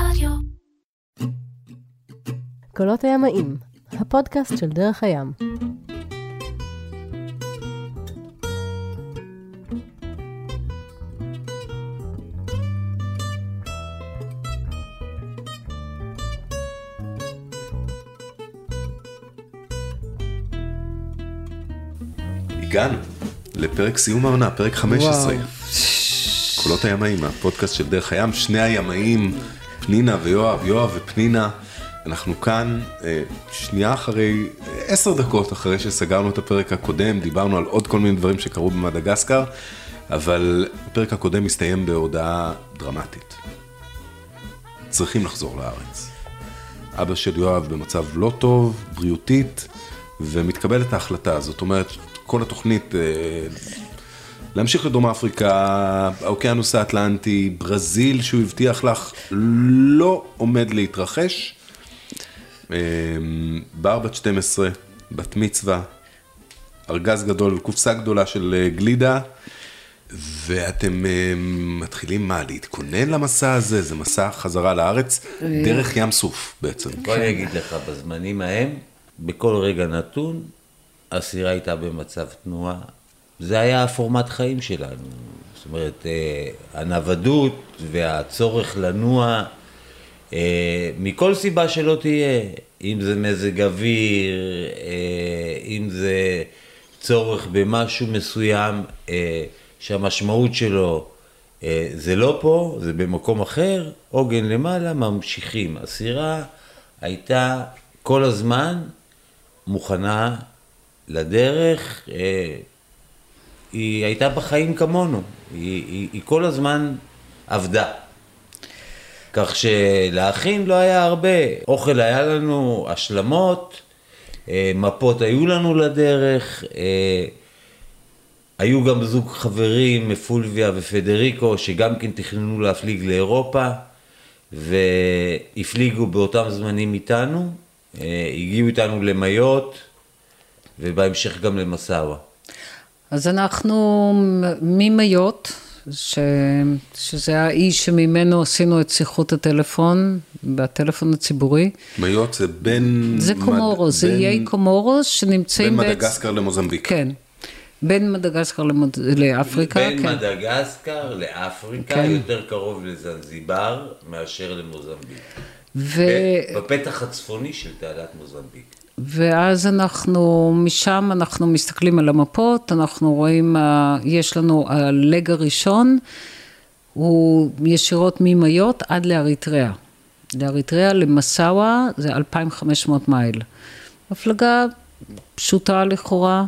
רדיו. קולות הימאים, הפודקאסט של דרך הים. הגענו לפרק סיום העונה, פרק 15. קולות הימאים, הפודקאסט של דרך הים, שני הימאים, פנינה ויואב, יואב ופנינה. אנחנו כאן שנייה אחרי, 10 דקות אחרי שסגרנו את הפרק הקודם, דיברנו על עוד כל מיני דברים שקרו במדגסקר, אבל הפרק הקודם מסתיים בהודעה דרמטית. צריכים לחזור לארץ. אבא של יואב במצב לא טוב, בריאותית, ומתקבלת ההחלטה, זאת אומרת, כל התוכנית, להמשיך לדרום אפריקה, האוקיינוס האטלנטי, ברזיל, שהוא הבטיח לך, לא עומד להתרחש. בר בת 12, בת מצווה, ארגז גדול, קופסה גדולה של גלידה, ואתם מתחילים מה? להתכונן למסע הזה? זה מסע חזרה לארץ, דרך ים סוף בעצם. בוא אני אגיד לך, בזמנים ההם, בכל רגע נתון, הסירה הייתה במצב תנועה, זה היה הפורמט חיים שלנו, זאת אומרת, הנוודות והצורך לנוע, מכל סיבה שלא תהיה, אם זה מזג אוויר, אם זה צורך במשהו מסוים, שהמשמעות שלו זה לא פה, זה במקום אחר, עוגן למעלה, ממשיכים. הסירה הייתה כל הזמן מוכנה לדרך, היא הייתה בחיים כמונו, היא כל הזמן עבדה. כך שלהכין לא היה הרבה, אוכל היה לנו, השלמות, מפות היו לנו לדרך, היו גם זוג חברים, פולביה ופדריקו, שגם כן תכננו להפליג לאירופה, והפליגו באותם זמנים איתנו, הגיעו איתנו למיות, ובהמשך גם למסעווה. אז אנחנו ממיות, שזה האי שממנו עשינו את שיחות הטלפון, בטלפון הציבורי. מיות זה בין... זה קומורו, זה איי קומורו שנמצאים... בין מדגסקר למוזמביק. כן, בין מדגסקר לאפריקה. בין מדגסקר לאפריקה, יותר קרוב לזנזיבר מאשר למוזמביק. בפתח הצפוני של תעלת מוזמביק. ואז אנחנו, משם אנחנו מסתכלים על המפות, אנחנו רואים, יש לנו הלג הראשון, הוא ישירות ממיות עד לאריטריה. לאריטריה, למסאווה, זה 2,500 מייל. הפלגה פשוטה לכאורה,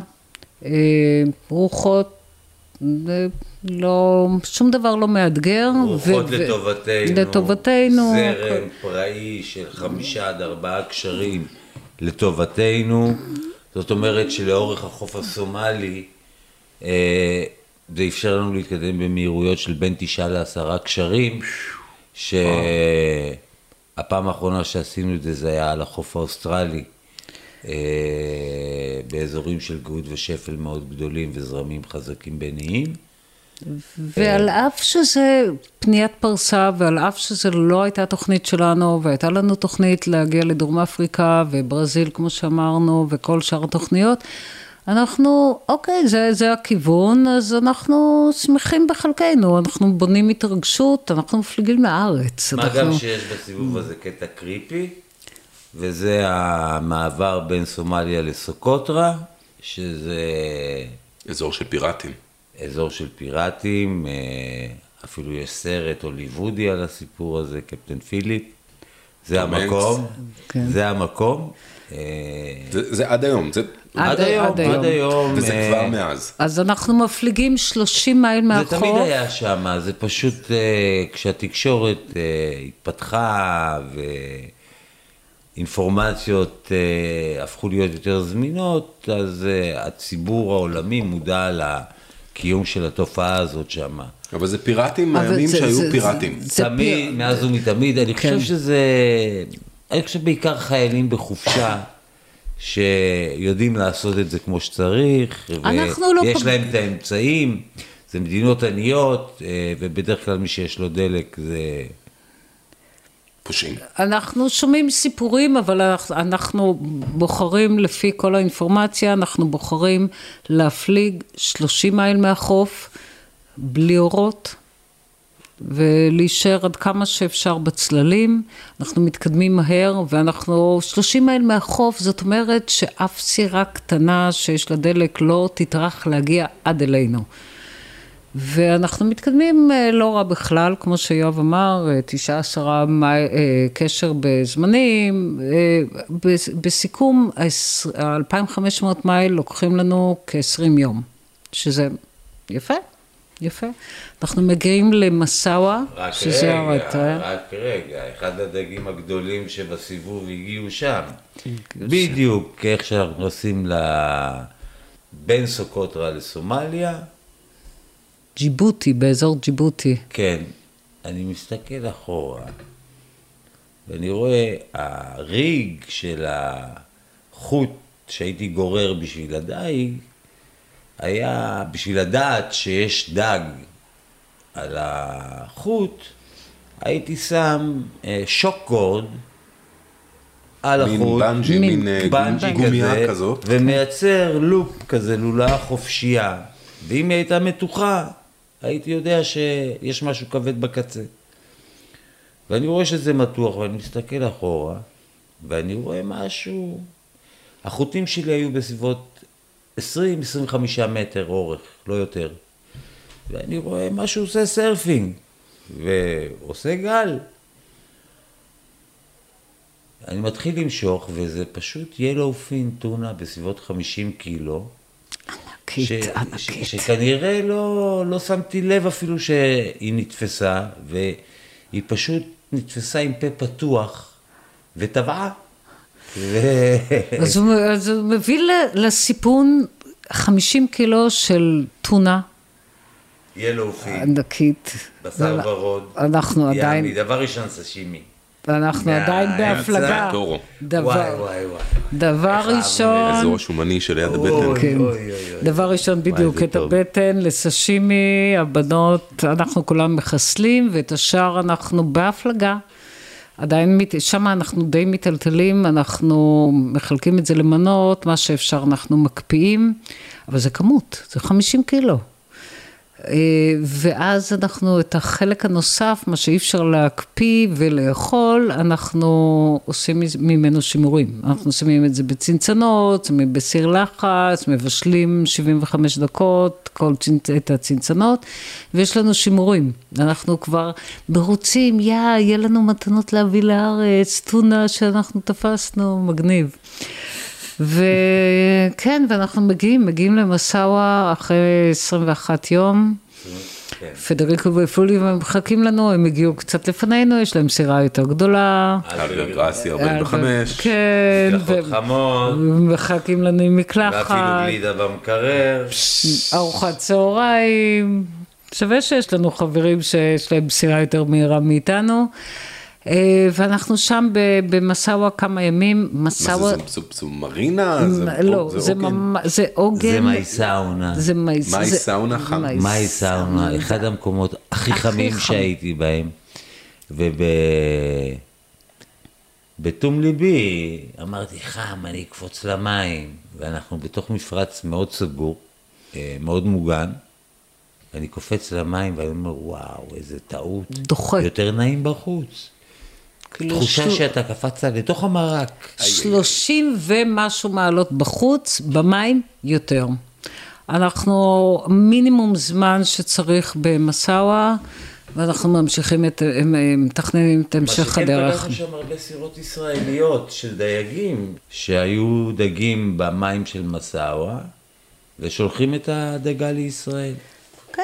רוחות, לא, שום דבר לא מאתגר. רוחות לטובתנו. זרם פראי של 5 עד 4 קשרים. לטובתנו, זאת אומרת שלאורך החוף הסומאלי, זה אפשר לנו להתקדם במהירויות של בין 9 ל10 קשרים, שהפעם האחרונה שעשינו את זה, זה היה על החוף האוסטרלי, באזורים של גאות ושפל מאוד גדולים וזרמים חזקים ביניים. ועל אף שזה פניית פרסה, ועל אף שזה לא הייתה תוכנית שלנו, והייתה לנו תוכנית להגיע לדרום אפריקה, וברזיל כמו שאמרנו, וכל שאר התוכניות, אנחנו, אוקיי, זה הכיוון, אז אנחנו שמחים בחלקנו, אנחנו בונים התרגשות, אנחנו מפליגים לארץ. מה גם שיש בסיבוב הזה קטע קריפי, וזה המעבר בין סומליה לסוקוטרה, שזה... אזור של פיראטים. אזור של פיראטים, אפילו יש סרט הוליוודי על הסיפור הזה, קפטן פיליפ. זה המקום, זה המקום. זה עד היום, זה... עד היום. וזה כבר מאז. אז אנחנו מפליגים 30 מייל מהחוף. זה תמיד היה שם, זה פשוט כשהתקשורת התפתחה ואינפורמציות הפכו להיות יותר זמינות, אז הציבור העולמי מודע על ה... קיום של התופעה הזאת שמה. אבל זה פיראטים מהימים שהיו פיראטים. תמיד, מאז ומתמיד, אני חושב שזה, אני חושב בעיקר חיילים בחופשה, שיודעים לעשות את זה כמו שצריך, ויש להם את האמצעים, זה מדינות עניות, ובדרך כלל מי שיש לו דלק זה... פושעים. אנחנו שומעים סיפורים, אבל אנחנו בוחרים לפי כל האינפורמציה, אנחנו בוחרים להפליג 30 מייל מהחוף, בלי אורות, ולהישאר עד כמה שאפשר בצללים. אנחנו מתקדמים מהר, ואנחנו 30 מייל מהחוף, זאת אומרת שאף סירה קטנה שיש לה דלק לא תטרח להגיע עד אלינו. ואנחנו מתקדמים לא רע בכלל, כמו שיואב אמר, 19 קשר בזמנים, בסיכום 2500 מייל לוקחים לנו כ-20 יום, שזה יפה. יפה. אנחנו מגיעים למסאווה, שזה הרטה. רק רגע, אחד הדגים הגדולים שבסיבוב הגיעו שם. בדיוק, כאיך שאנחנו נוסעים בין סוקוטרה לסומליה. ג'יבוטי, באזור ג'יבוטי. כן, אני מסתכל אחורה, ואני רואה הריג של החוט שהייתי גורר בשביל הדייג, היה בשביל לדעת שיש דג על החוט, הייתי שם שוקורד על החוט. מין בנג'י, מין גומיה כזאת. ומייצר לופ כזה, לולאה חופשייה. ואם היא הייתה מתוחה, הייתי יודע שיש משהו כבד בקצה. ואני רואה שזה מתוח, ואני מסתכל אחורה, ואני רואה משהו. החוטים שלי היו בסביבות 20-25 מטר אורך, לא יותר. ואני רואה מה שהוא עושה סרפינג, ועושה גל. אני מתחיל למשוך, וזה פשוט ילו פין טונה בסביבות 50 קילו. ענקית, ענקית. שכנראה לא שמתי לב אפילו שהיא נתפסה, והיא פשוט נתפסה עם פה פתוח, וטבעה. אז הוא מביא לסיפון 50 קילו של טונה ילופי ענקית, בשר ורוד, אנחנו עדיין דבר ראשון סשימי, ואנחנו עדיין בהפלגה. דבר ראשון אזור שומני של יד הבטן, דבר ראשון בדיוק את הבטן לסשימי, הבנות אנחנו כולם מחסלים, ואת השאר אנחנו בהפלגה עדיין, שם אנחנו די מטלטלים, אנחנו מחלקים את זה למנות, מה שאפשר אנחנו מקפיאים, אבל זה כמות, זה 50 קילו. ואז אנחנו את החלק הנוסף, מה שאי אפשר להקפיא ולאכול, אנחנו עושים ממנו שימורים. אנחנו שמים את זה בצנצנות, שמים בסיר לחץ, מבשלים 75 דקות את הצנצנות, ויש לנו שימורים. אנחנו כבר ברוצים, יהיה לנו מתנות להביא לארץ, טונה שאנחנו תפסנו, מגניב. וכן, ואנחנו מגיעים למסאווה אחרי 21 יום, פדריקו ופולי מחכים לנו, הם הגיעו קצת לפנינו, יש להם סירה יותר גדולה. אלגרגרסי 45, מקלחות חמות. מחכים לנו עם מקלחת. ואפילו גלידה במקרר. ארוחת צהריים. שווה שיש לנו חברים שיש להם סירה יותר מהירה מאיתנו. ואנחנו שם במסאווה כמה ימים, מסאווה... זה מרינה? לא, זה עוגן. זה מי סאונה. מי סאונה חם. מי סאונה, אחד המקומות הכי חמים שהייתי בהם. ובתום ליבי אמרתי, חם, אני אקפוץ למים. ואנחנו בתוך מפרץ מאוד סגור, מאוד מוגן. אני קופץ למים ואני אומר, וואו, איזה טעות. דוחק. יותר נעים בחוץ. תחושה שאתה קפצת לתוך המרק. 30 ומשהו מעלות בחוץ, במים יותר. אנחנו מינימום זמן שצריך במסאווה, ואנחנו ממשיכים, מתכננים את המשך הדרך. פגשנו שם הרבה סירות ישראליות של דייגים, שהיו דגים במים של מסאווה, ושולחים את הדגה לישראל. כן.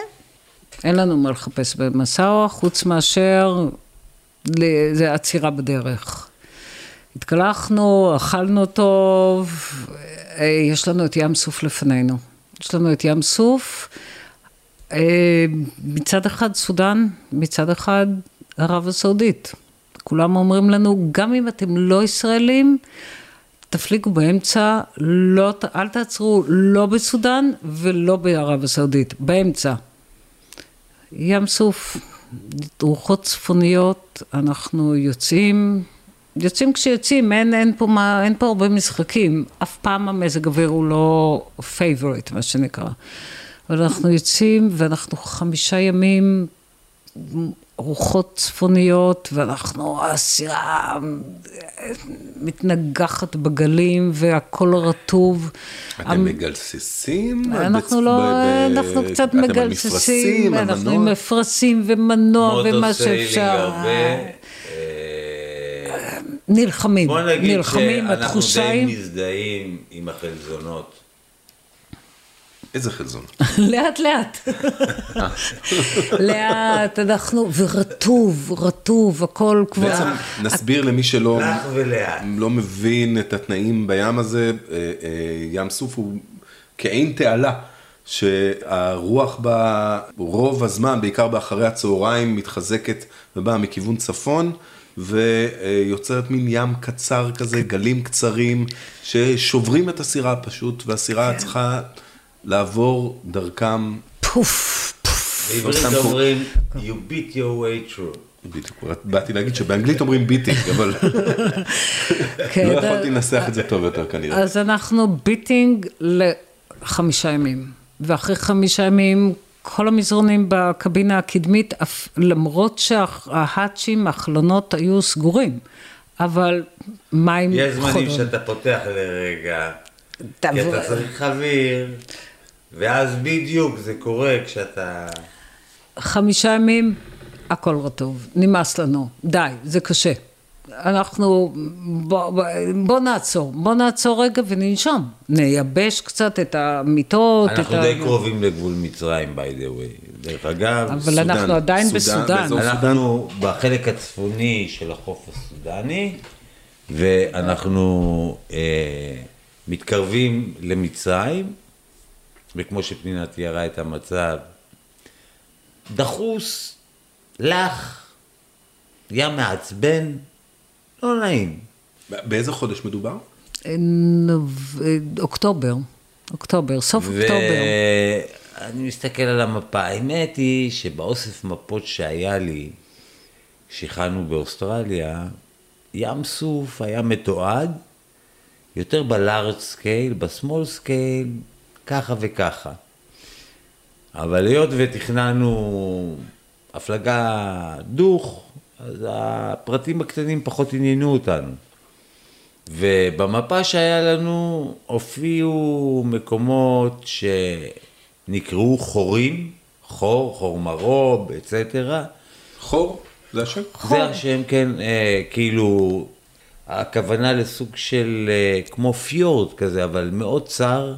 אין לנו מה לחפש במסאווה, חוץ מאשר... זה עצירה בדרך. התקלחנו, אכלנו טוב, יש לנו את ים סוף לפנינו. יש לנו את ים סוף, מצד אחד סודן, מצד אחד ערב הסעודית. כולם אומרים לנו, גם אם אתם לא ישראלים, תפליגו באמצע, אל תעצרו לא בסודן ולא בערב הסעודית, באמצע. ים סוף. רוחות צפוניות, אנחנו יוצאים כשיוצאים, אין פה הרבה משחקים, אף פעם המזג אוויר הוא לא פייבורית, מה שנקרא. אבל אנחנו יוצאים, ואנחנו 5 ימים, רוחות צפוניות, ואנחנו הסירה מתנגחת בגלים, והכל רטוב. אתם מגלססים? אנחנו קצת מגלססים, אנחנו עם מפרסים ומנוע ומה שאפשר. נלחמים, נלחמים, התחושיים. בוא נגיד שאנחנו די מזדהים עם החלזונות. איזה חלזון? לאט לאט. לאט, אנחנו, ורטוב, הכל כבר. בעצם נסביר למי שלא מבין את התנאים בים הזה, ים סוף הוא כאין תעלה, שהרוח בה רוב הזמן, בעיקר באחרי הצהריים, מתחזקת ובאה מכיוון צפון, ויוצרת מין ים קצר כזה, גלים קצרים, ששוברים את הסירה פשוט, והסירה צריכה לעבור דרכם. פוף, פוף. בעברית אומרים, you beat your way through. באתי להגיד שבאנגלית אומרים beating, אבל לא יכולתי לנסח את זה טוב יותר כנראה. אז אנחנו beating ל5 ימים, ואחרי 5 ימים, כל המזרונים בקבינה הקדמית, למרות שההאצ'ים, החלונות היו סגורים, אבל מים חודרים. יש זמנים שאתה פותח לרגע, כי אתה צריך אוויר, ואז בדיוק זה קורה כשאתה... 5 ימים, הכל רטוב, נמאס לנו, די, זה קשה. אנחנו, בוא נעצור רגע וננשום, נייבש קצת את המיטות. אנחנו די קרובים לגבול מצרים, by the way, דרך אגב, אבל סודן. אבל אנחנו עדיין בסודן. אנחנו בחלק הצפוני של החוף הסודני, ואנחנו מתקרבים למצרים, וכמו שפנינה תיארה את המצב, דחוס, לך, ים מעצבן, לא נעים. באיזה חודש מדובר? אוקטובר, סוף אוקטובר. ואני מסתכל על המפה, האמת היא שבאוסף מפות שהיה לי, שכנו באוסטרליה, ים סוף היה מתועד, יותר בלארג' סקייל, בסמול סקייל, ככה וככה. אבל היות ותכננו הפלגה דוח, אז הפרטים הקטנים פחות עניינו אותנו. ובמפה שהיה לנו הופיעו מקומות שנקראו חורים, חור מרוב, אצטרה. חור? זה השם? זה השם, כן, כאילו הכוונה לסוג של כמו פיורד כזה, אבל מאוד צר,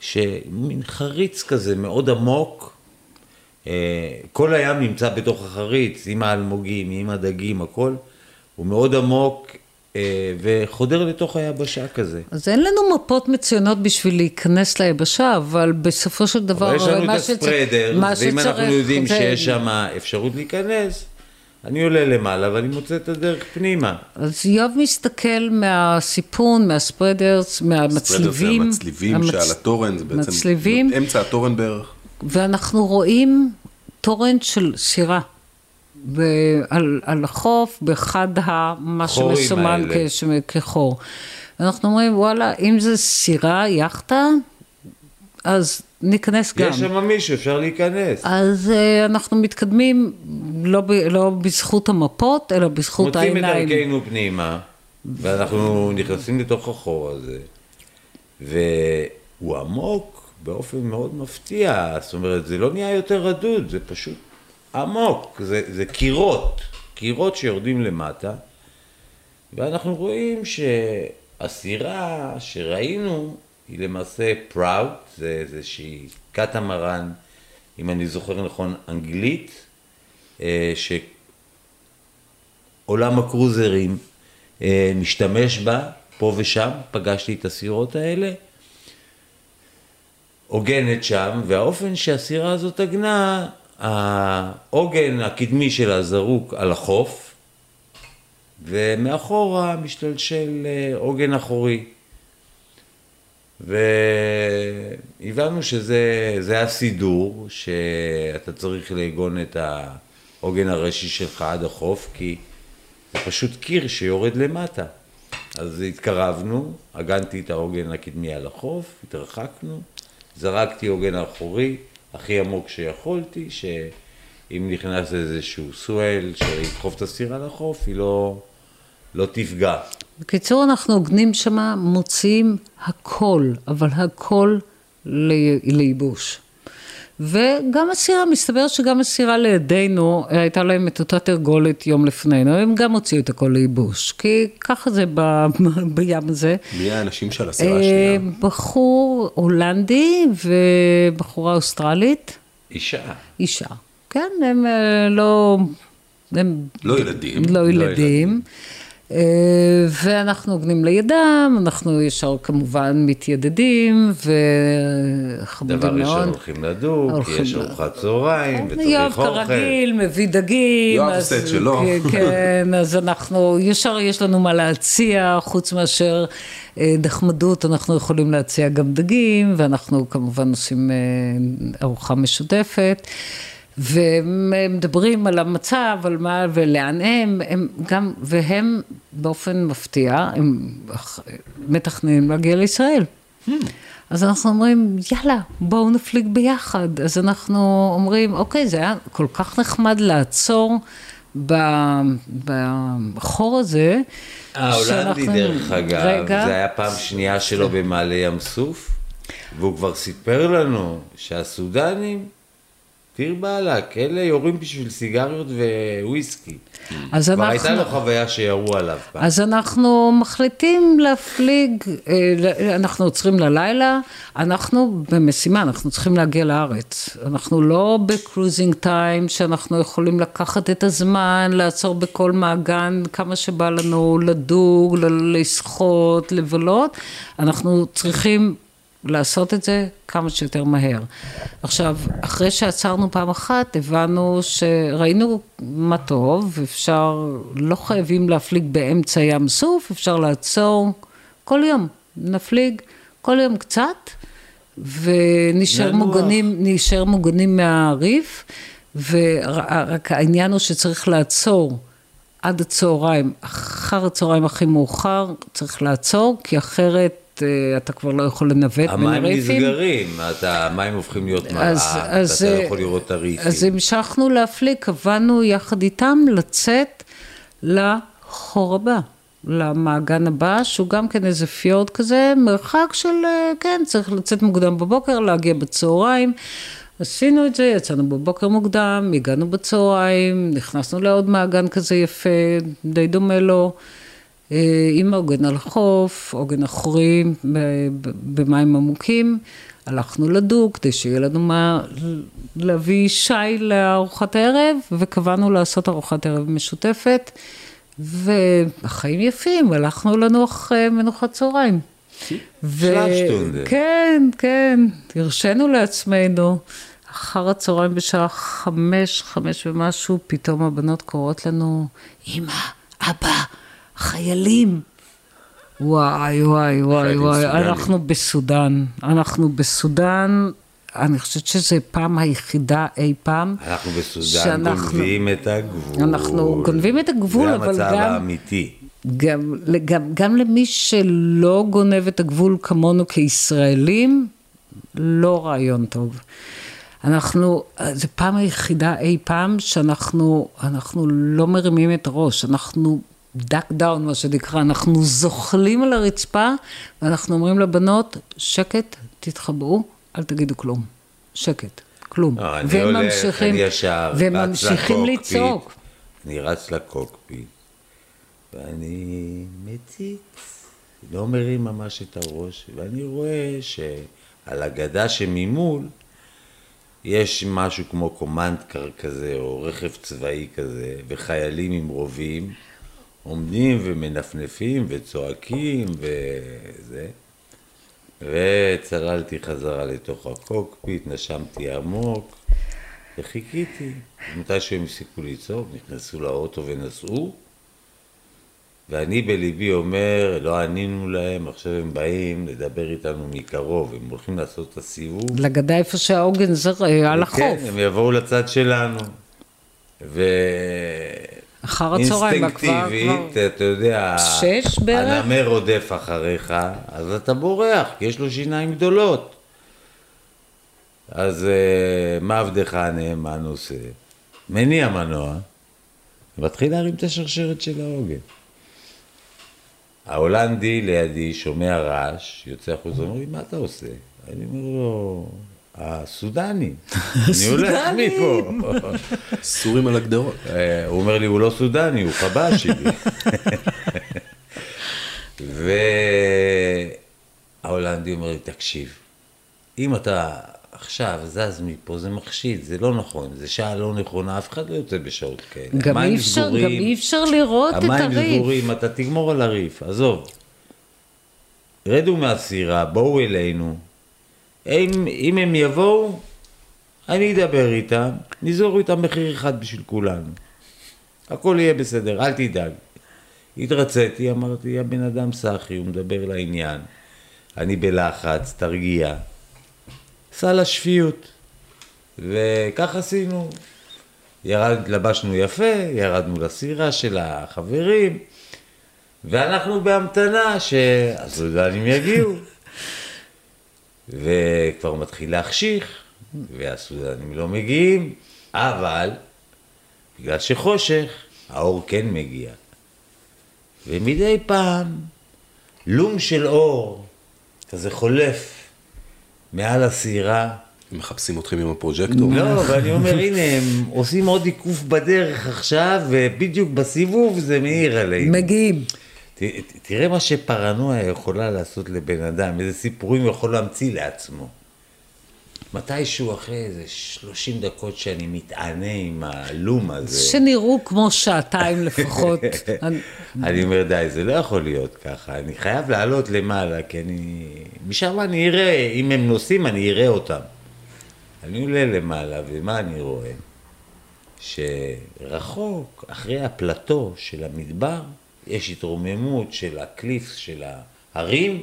שמין חריץ כזה, מאוד עמוק. כל הים נמצא בתוך החריץ, עם האלמוגים, עם הדגים, הכל. הוא מאוד עמוק וחודר לתוך היבשה כזה. אז אין לנו מפות מצוינות בשביל להיכנס ליבשה, אבל בסופו של דבר... אבל יש לנו את הספרדר, ואם אנחנו יודעים שיש שם אפשרות להיכנס, אני עולה למעלה, אבל אני מוצא את הדרך פנימה. אז יואב מסתכל מהסיפון, מהספרדרס, מהמצליבים. המצליבים שעל התורן, זה בעצם אמצע התורן בערך. ואנחנו רואים תורן של סירה על החוף, באחד מה שמסומן כחור. אנחנו אומרים, וואלה, אם זה סירה, יחטה, אז ניכנס גם. יש שם מישהו, אפשר להיכנס. אז אנחנו מתקדמים, לא בזכות המפות, אלא בזכות העיניים. מוצאים את דרכנו פנימה, ואנחנו נכנסים לתוך החור הזה, והוא עמוק. באופן מאוד מפתיע, זאת אומרת, זה לא נהיה יותר רדוד, זה פשוט עמוק, זה קירות שיורדים למטה, ואנחנו רואים שהסירה שראינו, היא למעשה פראוט, זה איזושהי קטמרן, אם אני זוכר נכון, אנגלית, שעולם הקרוזרים משתמש בה, פה ושם, פגשתי את הסירות האלה, עוגנת שם, והאופן שהסירה הזאת עגנה, העוגן הקדמי שלה זרוק על החוף, ומאחורה משתלשל עוגן אחורי. והבנו שזה הסידור, שאתה צריך להגון את העוגן הראשי שלך עד החוף, כי זה פשוט קיר שיורד למטה. אז התקרבנו, הגנתי את העוגן הקדמי על החוף, התרחקנו, זרקתי עוגן האחורי, הכי עמוק שיכולתי, שאם נכנס איזשהו סואל שידחוף את הסיר על החוף, היא לא תפגע. בקיצור, אנחנו עוגנים שמה, מוציאים הכל, אבל הכל לייבוש. וגם הסירה, מסתבר שגם הסירה לידינו, הייתה להם את אותה תרגולת יום לפנינו, הם גם הוציאו את הכל לייבוש, כי ככה זה בים הזה. מי האנשים של הסירה השנייה? בחור הולנדי ובחורה אוסטרלית. אישה. כן, הם לא... לא ילדים. לא ילדים. ואנחנו עוגנים לידם, אנחנו ישר כמובן מתיידדים, וחמודים מאוד. דבר ראשון הולכים לדוג, כי יש ארוחת צהריים, וצריך אוכל. יואב כרגיל, מביא דגים. יואב סט שלו. כן, אז אנחנו, ישר יש לנו מה להציע, חוץ מאשר דחמדות, אנחנו יכולים להציע גם דגים, ואנחנו כמובן עושים ארוחה משותפת. ומדברים על המצב, על מה ולאן הם גם, והם באופן מפתיע, הם מתכננים להגיע לישראל. אז אנחנו אומרים, יאללה, בואו נפליג ביחד. אז אנחנו אומרים, אוקיי, זה היה כל כך נחמד לעצור בחור הזה. ההולנדי דרך אגב, זה היה פעם שנייה שלו במעלה ים סוף, והוא כבר סיפר לנו שהסודנים, תראה בעלק, אלה יורים בשביל סיגריות וויסקי. כבר הייתה לו חוויה שירו עליו. אז אנחנו מחליטים להפליג, אנחנו עוצרים ללילה, אנחנו במשימה, אנחנו צריכים להגיע לארץ. אנחנו לא בקרוזינג טיים, שאנחנו יכולים לקחת את הזמן, לעצור בכל מעגן, כמה שבא לנו לדוג, לשחות, לבלות. אנחנו צריכים... לעשות את זה כמה שיותר מהר. עכשיו, אחרי שעצרנו פעם אחת, הבנו שראינו מה טוב, אפשר, לא חייבים להפליג באמצע ים סוף, אפשר לעצור כל יום, נפליג כל יום קצת, ונשאר מוגנים מהריף, ורק העניין הוא שצריך לעצור, עד הצהריים, אחר הצהריים הכי מאוחר, צריך לעצור, כי אחרת, אתה כבר לא יכול לנווט. המים נסגרים, המים הופכים להיות מלאה, אתה לא יכול לראות את הריפים. אז המשכנו להפליג, קבענו יחד איתם לצאת לחור הבא, למעגן הבא, שהוא גם כן איזה פיורד כזה, מרחק של, כן, צריך לצאת מוקדם בבוקר, להגיע בצהריים. עשינו את זה, יצאנו בבוקר מוקדם, הגענו בצהריים, נכנסנו לעוד מעגן כזה יפה, די דומה לו, עם עוגן על חוף, עוגן אחורי במים עמוקים, הלכנו לדוג כדי שיהיה לנו מה להביא שי לארוחת ערב, וקבענו לעשות ארוחת ערב משותפת, והחיים יפים, הלכנו לנוח מנוחת צהריים. שלאפשטונדר. כן, כן, הרשנו לעצמנו, אחר הצהריים בשעה 5 ומשהו, פתאום הבנות קוראות לנו, אמא, אבא, חיילים. וואי, אנחנו בסודן, אני חושבת שזה פעם היחידה אי פעם. אנחנו בסודן גונבים את הגבול. אנחנו גונבים את הגבול, אבל גם... זה המצב האמיתי. גם למי שלא גונב את הגבול כמונו כישראלים, לא רעיון טוב. אנחנו, זה פעם היחידה אי פעם שאנחנו לא מרימים את הראש, אנחנו... דק דאון, מה שנקרא, אנחנו זוכלים על הרצפה, ואנחנו אומרים לבנות, שקט, תתחבאו, אל תגידו כלום. שקט, כלום. והם ממשיכים, והם ממשיכים לצעוק. אני רץ לקוקפיט, ואני מציץ, לא מרים ממש את הראש, ואני רואה שעל הגדה שממול, יש משהו כמו קומנדקר כזה, או רכב צבאי כזה, וחיילים עם רובים, עומדים ומנפנפים וצועקים וזה. וצללתי חזרה לתוך הקוקפיט, נשמתי עמוק וחיכיתי. מתי שהם הפסיקו לצעוק, נכנסו לאוטו ונסעו. ואני בליבי אומר, לא ענינו להם, עכשיו הם באים לדבר איתנו מקרוב, הם הולכים לעשות את הסיבוב. לגדה איפה שהעוגן זה על החוף. כן, הם יבואו לצד שלנו. אחר הצהריים, אינסטינקטיבית, אתה יודע, הנמר רודף אחריך, אז אתה בורח, כי יש לו שיניים גדולות. אז מה עבדך הנאמן עושה? מניע מנוע, מתחיל להרים את השרשרת של העוגן. ההולנדי לידי שומע רעש, יוצא החוצה, אומר לי, מה אתה עושה? אני אומר לו, הסודני, אני הולך מפה. סורים על הגדרות. הוא אומר לי, הוא לא סודני, הוא חבש שלי. וההולנדי אומר לי, תקשיב, אם אתה עכשיו זז מפה, זה מחשיד, זה לא נכון, זה שעה לא נכונה, אף אחד לא יוצא בשעות כאלה. גם אי אפשר לראות את הריף. המים סגורים, אתה תגמור על הריף, עזוב. רדו מהסירה, בואו אלינו. אם הם יבואו, אני אדבר איתם, נזור איתם מחיר אחד בשביל כולנו. הכל יהיה בסדר, אל תדאג. התרציתי, אמרתי, הבן אדם סחי, הוא מדבר לעניין. אני בלחץ, תרגיע. עשה לה שפיות, וכך עשינו. לבשנו יפה, ירדנו לסירה של החברים, ואנחנו בהמתנה שהסודנים יגיעו. וכבר מתחיל להחשיך, והסודנים לא מגיעים, אבל בגלל שחושך, האור כן מגיע. ומדי פעם, לום של אור, כזה חולף, מעל הסירה. הם מחפשים אתכם עם הפרוג'קטור. לא, ואני אומר, הנה, הם עושים עוד עיקוף בדרך עכשיו, ובדיוק בסיבוב זה מאיר עליהם. מגיעים. תראה מה שפרנואה יכולה לעשות לבן אדם, איזה סיפורים הוא יכול להמציא לעצמו. מתישהו אחרי איזה 30 דקות שאני מתענה עם הלום הזה. שנראו כמו שעתיים לפחות. אני אומר, די, זה לא יכול להיות ככה, אני חייב לעלות למעלה, כי אני... משם אני אראה, אם הם נוסעים אני אראה אותם. אני עולה למעלה, ומה אני רואה? שרחוק, אחרי הפלטו של המדבר, יש התרוממות של הקליף של ההרים,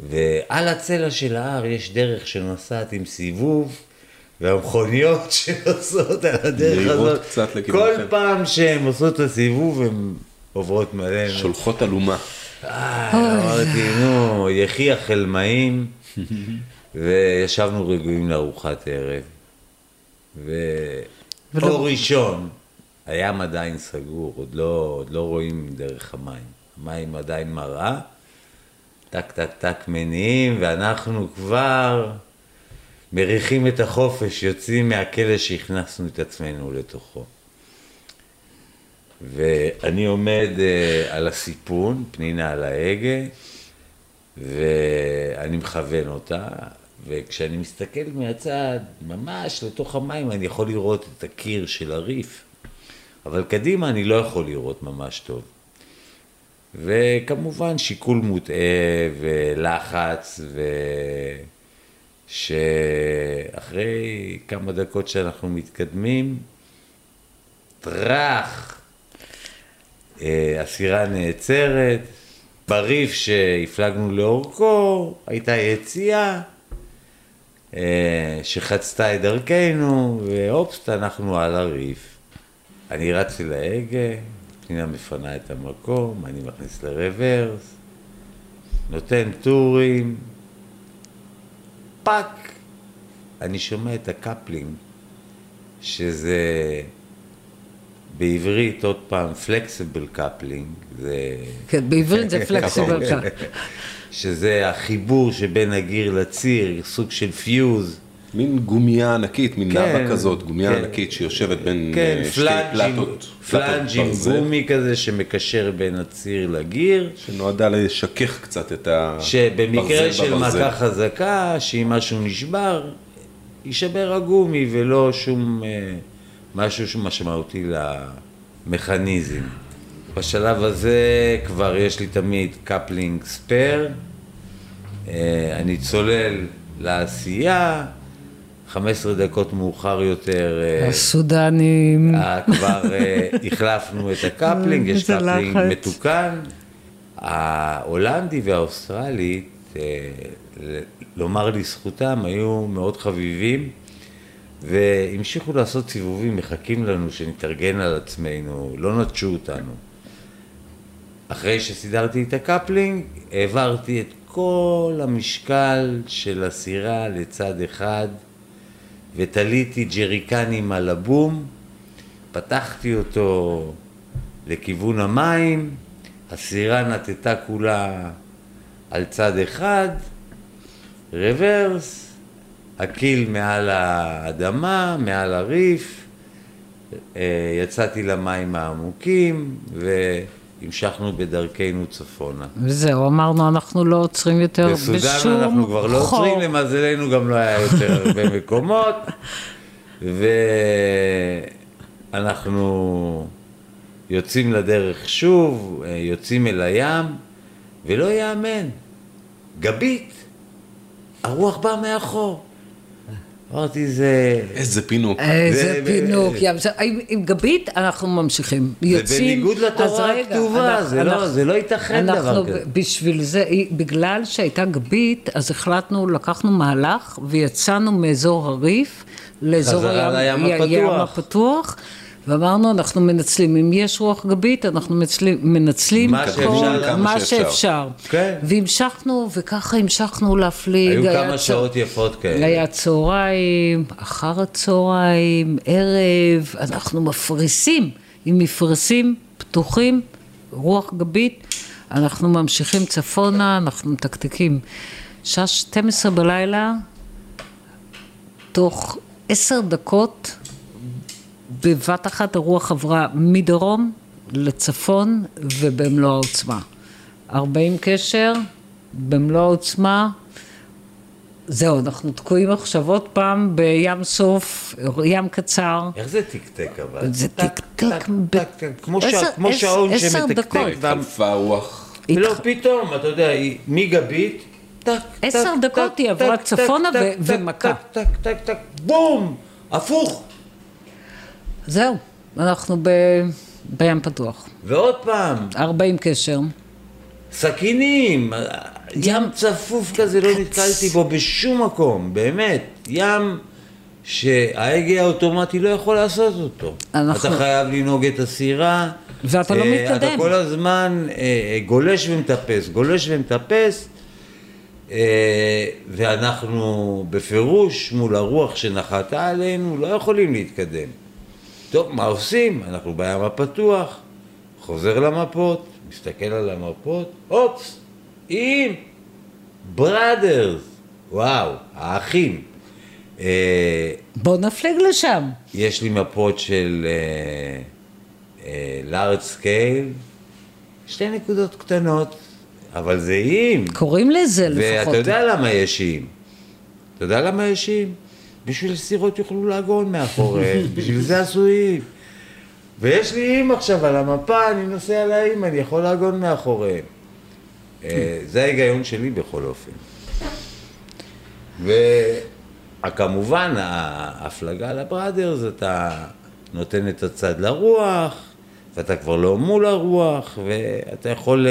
ועל הצלע של ההר יש דרך שנוסעת עם סיבוב, והמכוניות שנוסעות על הדרך הזאת, כל פעם שהן עושות את הסיבוב, הן עוברות מלא. שולחות אלומה. אמרתי, נו, יחי החלמאים, וישבנו רגועים לארוחת ערב, ואור ראשון, הים עדיין סגור, עוד לא רואים דרך המים. המים עדיין מראה, טק טק טק מניעים, ואנחנו כבר מריחים את החופש, יוצאים מהכלא שהכנסנו את עצמנו לתוכו. ואני עומד על הסיפון, פנינה על ההגה, ואני מכוון אותה, וכשאני מסתכל מהצד, ממש לתוך המים, אני יכול לראות את הקיר של הריף. אבל קדימה אני לא יכול לראות ממש טוב. וכמובן שיקול מוטעה ולחץ, ושאחרי כמה דקות שאנחנו מתקדמים, טרח, הסירה נעצרת, בריף שהפלגנו לאורכו, הייתה יציאה, שחצתה את דרכנו, ואופס, אנחנו על הריף. אני רץ להגה, פנינה מפנה את המקום, אני מכניס לרוורס, נותן טורים, פאק, אני שומע את הקפלינג, שזה בעברית עוד פעם פלקסיבל קפלינג, זה... כן, בעברית זה פלקסיבל קפלינג. שזה החיבור שבין הגיר לציר, סוג של פיוז, מין גומיה ענקית, מין נאבה כזאת, גומיה ענקית שיושבת בין שתי פלטות. פלנג'ים, גומי כזה שמקשר בין הציר לגיר. שנועדה לשכך קצת את הברזל. שבמקרה של מכה חזקה, שאם משהו נשבר, יישבר הגומי ולא שום משהו שמשמעותי למכניזם. בשלב הזה כבר יש לי תמיד קפלינג ספר, אני צולל לעשייה, 15 דקות מאוחר יותר, הסודנים, כבר החלפנו את הקפלינג, יש קפלינג מתוקן. ההולנדי והאוסטרלית, לומר לזכותם, היו מאוד חביבים, והמשיכו לעשות סיבובים, מחכים לנו שנתארגן על עצמנו, לא נטשו אותנו. אחרי שסידרתי את הקפלינג, העברתי את כל המשקל של הסירה לצד אחד, ותליתי ג'ריקנים על הבום, פתחתי אותו לכיוון המים, הסירה נטטה כולה על צד אחד, רוורס, הקיל מעל האדמה, מעל הריף, יצאתי למים העמוקים, והמשכנו בדרכנו צפונה. וזהו, אמרנו, אנחנו לא עוצרים יותר בשום חור. בסודן אנחנו כבר לא עוצרים, למזלנו גם לא היה יותר הרבה מקומות, ואנחנו יוצאים לדרך שוב, יוצאים אל הים, ולא יאמן, גבית, הרוח בא מאחור. אמרתי, זה... איזה פינוק. איזה פינוק. עם גבית אנחנו ממשיכים. זה בניגוד לתורה הכתובה, זה לא ייתכן דבר כזה. בשביל זה, בגלל שהייתה גבית, אז החלטנו, לקחנו מהלך, ויצאנו מאזור הריף, לאזור הים הפתוח, ואמרנו, אנחנו מנצלים, אם יש רוח גבית, אנחנו מנצלים כל מה שאפשר. והמשכנו, וככה המשכנו להפליג. היו כמה שעות יפות כאלה. היה צהריים, אחר הצהריים, ערב, אנחנו מפריסים, עם מפרסים פתוחים, רוח גבית, אנחנו ממשיכים צפונה, אנחנו מתקתקים. שעה 12 בלילה, תוך 10 דקות, בבת אחת הרוח עברה מדרום לצפון ובמלוא העוצמה. 40 קשר, במלוא העוצמה. זהו, אנחנו תקועים עכשיו עוד פעם בים סוף, ים קצר. איך זה תקתק אבל? זה תקתק. כמו שעון שמתקתק. התחלפה הרוח. ולא פתאום, אתה יודע, מגבית, טק, טק, 10 דקות היא עברה צפונה ומכה. טק, טק, טק, בום, הפוך. זהו, אנחנו בים פתוח. ועוד פעם. 40 קשר. סכינים, ים צפוף כזה לא נתקלתי בו בשום מקום, באמת. ים שההגה האוטומטי לא יכול לעשות אותו. אתה חייב לנהוג את הסירה. ואתה לא מתקדם. אתה כל הזמן גולש ומטפס, גולש ומטפס. ואנחנו בפירוש מול הרוח שנחתה עלינו לא יכולים להתקדם. טוב, מה עושים? אנחנו בים הפתוח, חוזר למפות, מסתכל על המפות, אופס, עם בראדרס, וואו, האחים. בוא נפליג לשם. יש לי מפות של לארג' סקייל, שתי נקודות קטנות, אבל זה אים. קוראים לזה לפחות. ואתה יודע למה יש אים? אתה יודע למה יש אים? בשביל סירות יוכלו להגון מאחורי, בשביל זה עשויים. ויש לי אימא עכשיו על המפה, אני נוסע על האימא, אני יכול להגון מאחוריהם. זה ההיגיון שלי בכל אופן. וכמובן, ההפלגה לבראדרס, אתה נותן את הצד לרוח, ואתה כבר לא מול הרוח, ואתה יכול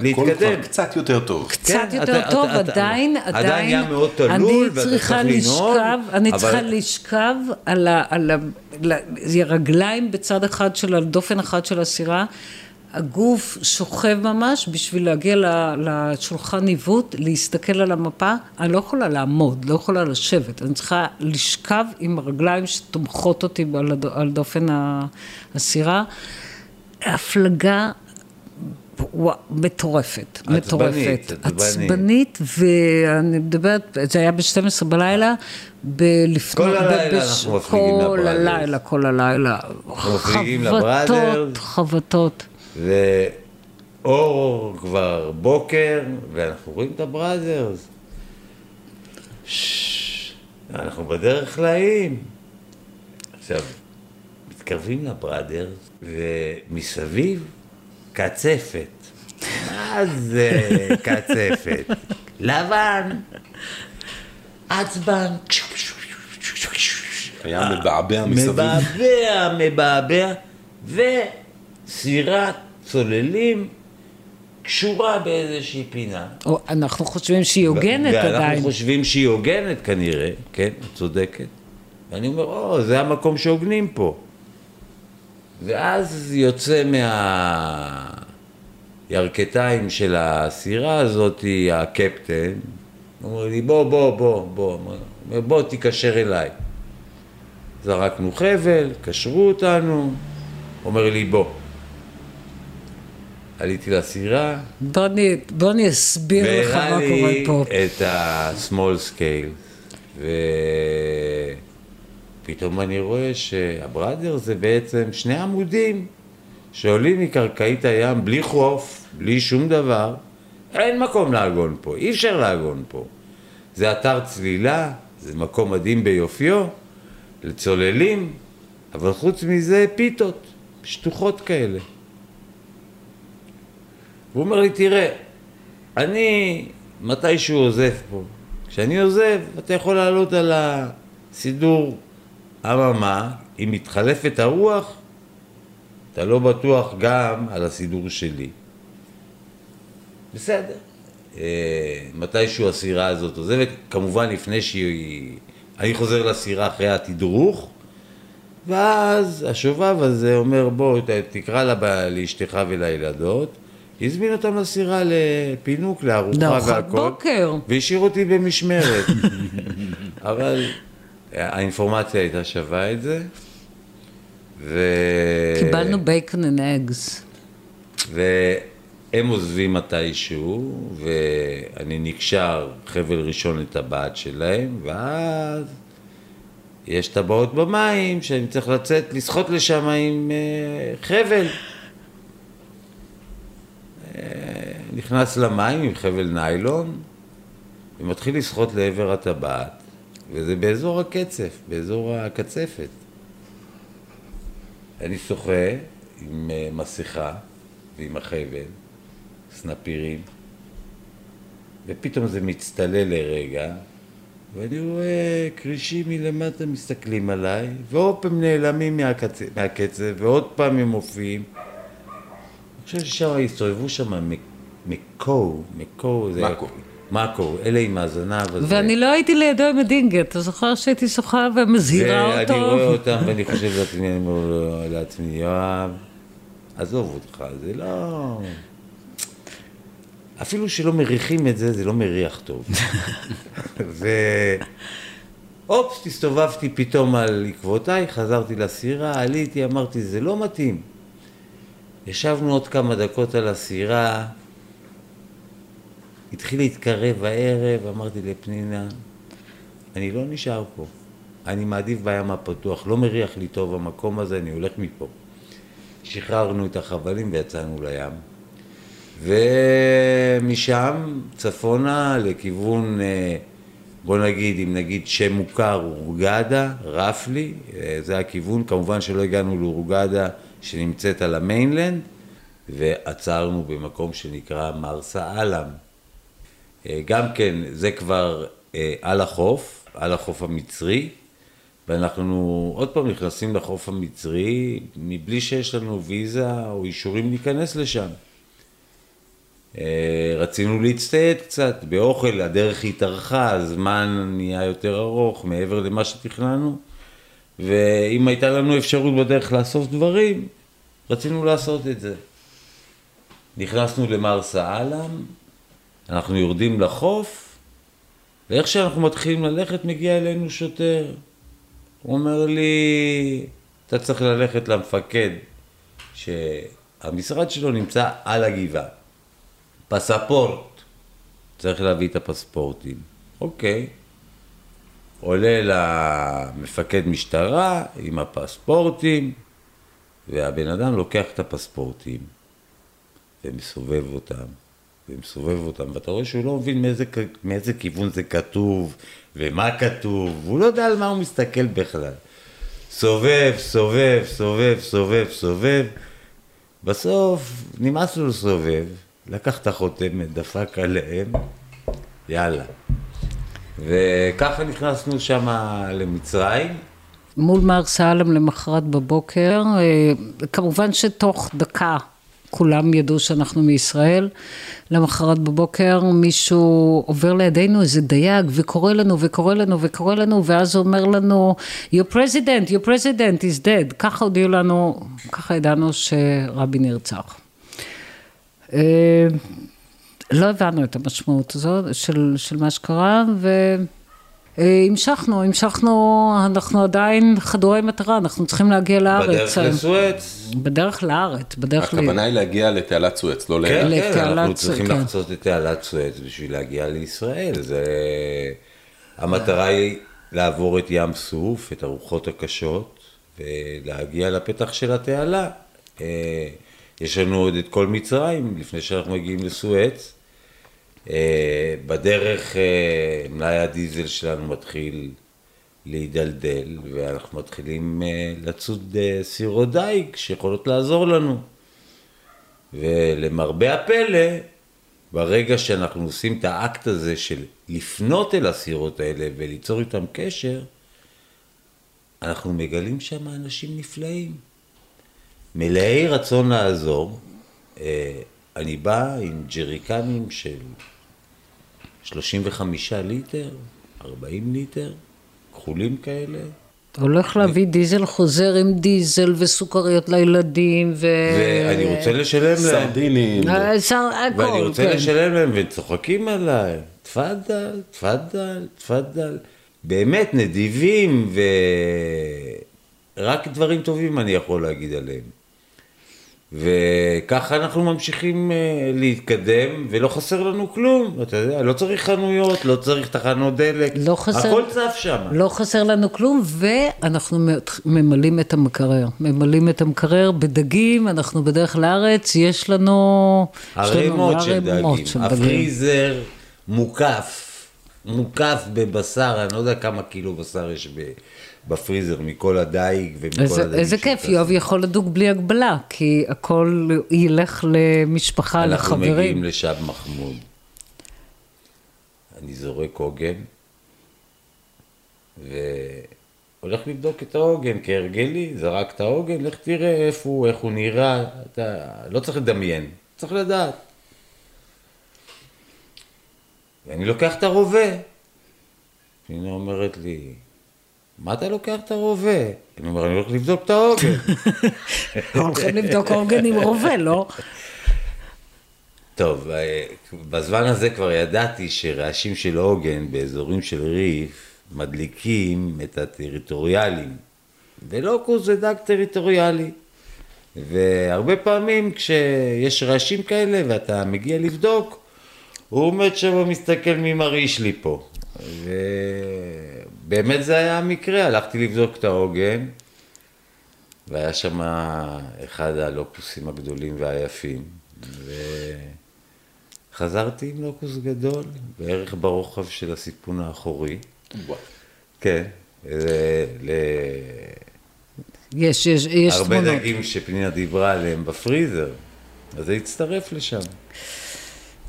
להתקדם. הכל כבר קצת יותר טוב. קצת יותר טוב, עדיין היה מאוד תלול, ואתה צריך לנהוג. אני צריכה לשכב על הרגליים בצד אחד של, על דופן אחד של הסירה, הגוף שוכב ממש בשביל להגיע לשולחן ניווט, להסתכל על המפה, אני לא יכולה לעמוד, לא יכולה לשבת, אני צריכה לשכב עם הרגליים שתומכות אותי על דופן הסירה, הפלגה מטורפת, מטורפת, עצבנית, ואני מדברת, זה היה ב-12 בלילה, כל הלילה אנחנו מפליגים לבראדרס, חבטות, חבטות, ואור כבר בוקר, ואנחנו רואים את הבראדרס. אנחנו בדרך לאים. עכשיו, מתקרבים לבראדרס, ומסביב קצפת. מה זה קצפת? לבן, עצבן, היה מבעבע מסביב. מבעבע, וסירת צוללים קשורה באיזושהי פינה. אנחנו חושבים שהיא הוגנת עדיין. אנחנו חושבים שהיא הוגנת כנראה, כן, צודקת. ואני אומר, זה המקום שהוגנים פה. ואז יוצא מהירקתיים של הסירה הזאת, הקפטן, הוא אומר לי, בוא, תיקשר אליי. זרקנו חבל, קשרו אותנו, אומר לי, בוא. עליתי לסירה. בוא נסביר לך מה קורה פה. והראה לי את ה-small scale, ופתאום אני רואה שהבראדר זה בעצם שני עמודים שעולים מקרקעית הים בלי חוף, בלי שום דבר. אין מקום להגון פה, אי אפשר להגון פה. זה אתר צלילה, זה מקום מדהים ביופיו, לצוללים, אבל חוץ מזה פיתות, שטוחות כאלה. והוא אומר לי, תראה, אני מתישהו עוזב פה. כשאני עוזב, אתה יכול לעלות על הסידור הממה, אם מתחלפת הרוח, אתה לא בטוח גם על הסידור שלי. בסדר. מתישהו הסירה הזאת עוזבת, כמובן לפני שהיא... אני חוזר לסירה אחרי התדרוך, ואז השובב הזה אומר, בוא, תקרא לה לאשתך ולילדות, הזמין אותם לסירה לפינוק, לארוחה והכל, והשאיר אותי במשמרת. אבל האינפורמציה הייתה שווה את זה. קיבלנו בייקן אנד אגס. והם עוזבים מתישהו, ואני נקשר חבל ראשון לטבעת שלהם, ואז יש טבעות במים, שאני צריך לצאת, לשחות לשם עם חבל. נכנס למים עם חבל ניילון ומתחיל לשחות לעבר הטבעת, וזה באזור הקצף, באזור הקצפת. אני שוחה עם מסכה ועם החבל, סנפירים, ופתאום זה מצטלל לרגע, ואני רואה קרישים מלמטה מסתכלים עליי, ועוד פעם נעלמים מהקצף, ועוד פעם הם מופיעים. אני חושב ששם הסתובבו שם מקו, אלה עם הזנב הזה. ואני לא הייתי לידו עם הדינגה, אתה זוכר שהייתי שוחה ומזהירה אותו? ואני רואה אותם ואני חושב לעצמי, יואב, עזוב אותך, זה לא... אפילו שלא מריחים את זה, זה לא מריח טוב. אופס, הסתובבתי פתאום על עקבותיי, חזרתי לסירה, עליתי, אמרתי, זה לא מתאים. ישבנו עוד כמה דקות על הסירה, התחיל להתקרב הערב, אמרתי לפנינה, אני לא נשאר פה, אני מעדיף בים הפתוח, לא מריח לי טוב המקום הזה, אני הולך מפה. שחררנו את החבלים ויצאנו לים, ומשם צפונה לכיוון, בוא נגיד, אם נגיד שם מוכר, אורגדה, רפלי, זה הכיוון, כמובן שלא הגענו לאורגדה, שנמצאת על המיינלנד, ועצרנו במקום שנקרא מרסה אלם. גם כן, זה כבר על החוף המצרי, ואנחנו עוד פעם נכנסים לחוף המצרי, מבלי שיש לנו ויזה או אישורים להיכנס לשם. רצינו להצטייד קצת באוכל, הדרך התארכה, הזמן נהיה יותר ארוך מעבר למה שתכננו, ואם הייתה לנו אפשרות בדרך לאסוף דברים, רצינו לעשות את זה. נכנסנו למרסה אלם, אנחנו יורדים לחוף, ואיך שאנחנו מתחילים ללכת, מגיע אלינו שוטר. הוא אומר לי, אתה צריך ללכת למפקד, שהמשרד שלו נמצא על הגבעה. פספורט, צריך להביא את הפספורטים. אוקיי. עולה למפקד משטרה עם הפספורטים, והבן אדם לוקח את הפספורטים ומסובב אותם, ואתה רואה שהוא לא מבין מאיזה כיוון זה כתוב ומה כתוב, והוא לא יודע על מה הוא מסתכל בכלל. סובב, סובב, סובב, סובב, סובב, בסוף נמאס לו לסובב, לקח את החותמת, דפק עליהם, יאללה. וככה נכנסנו שם למצרים. מול מרסה אלם למחרת בבוקר, כמובן שתוך דקה כולם ידעו שאנחנו מישראל. למחרת בבוקר מישהו עובר לידינו איזה דייג וקורא לנו וקורא לנו וקורא לנו, ואז אומר לנו, your president, your president is dead. ככה הודיעו לנו, ככה ידענו שרבין נרצח. לא הבנו את המשמעות הזאת של מה שקרה, והמשכנו, אנחנו עדיין חדורי מטרה, אנחנו צריכים להגיע לארץ. בדרך לסואץ? בדרך לארץ, בדרך לארץ. הכוונה היא להגיע לתעלת סואץ, לא לארץ. אנחנו צריכים לחצות את תעלת סואץ בשביל להגיע לישראל. המטרה היא לעבור את ים סוף, את הרוחות הקשות, ולהגיע לפתח של התעלה. יש לנו עוד את כל מצרים, לפני שאנחנו מגיעים לסואץ. בדרך מלאי הדיזל שלנו מתחיל להידלדל, ואנחנו מתחילים לצוד סירות דייג שיכולות לעזור לנו. ולמרבה הפלא, ברגע שאנחנו עושים את האקט הזה של לפנות אל הסירות האלה וליצור איתם קשר, אנחנו מגלים שם אנשים נפלאים, מלאי רצון לעזור. אני בא עם ג'ריקנים של 35 ליטר, 40 ליטר, כחולים כאלה. אתה הולך להביא דיזל, חוזר עם דיזל וסוכריות לילדים ו... ואני רוצה לשלם להם. סרדינים. ואני רוצה לשלם להם וצוחקים עליי. תפדל, תפדל, תפדל. באמת נדיבים ורק דברים טובים אני יכול להגיד עליהם. וככה אנחנו ממשיכים להתקדם, ולא חסר לנו כלום, אתה יודע, לא צריך חנויות, לא צריך תחנות דלק, לא חסר, הכל צף שם. לא חסר לנו כלום, ואנחנו ממלאים את המקרר, ממלאים את המקרר בדגים, אנחנו בדרך לארץ, יש לנו... הרימות של דגים, הפריזר מוקף בבשר, אני לא יודע כמה קילו בשר יש בפריזר, מכל הדייג ומכל הדייג. איזה כיף, יואב יכול לדוג בלי הגבלה, כי הכל ילך למשפחה, לחברים. אנחנו מגיעים לשב מחמוד. אני זורק עוגן, והולך לבדוק את העוגן, כהרגלי, זרק את העוגן, לך תראה איך הוא נראה, אתה לא צריך לדמיין, צריך לדעת. ואני לוקח את הרובה. פנינה אומרת לי, מה אתה לוקח את הרובה? אני אומר, אני הולך לבדוק את העוגן. הולכים לבדוק עוגן עם רובה, לא? טוב, בזמן הזה כבר ידעתי שרעשים של עוגן באזורים של ריף מדליקים את הטריטוריאלים. ולוקוס זה דג טריטוריאלי. והרבה פעמים כשיש רעשים כאלה ואתה מגיע לבדוק, הוא עומד שם מסתכל ממריש לי פה. ובאמת זה היה המקרה, הלכתי לבדוק את העוגן, והיה שם אחד הלוקוסים הגדולים והיפים, וחזרתי עם לוקוס גדול, בערך ברוחב של הסיפון האחורי. כן, יש הרבה דגים שפנינה דיברה עליהם בפריזר, אז זה הצטרף לשם.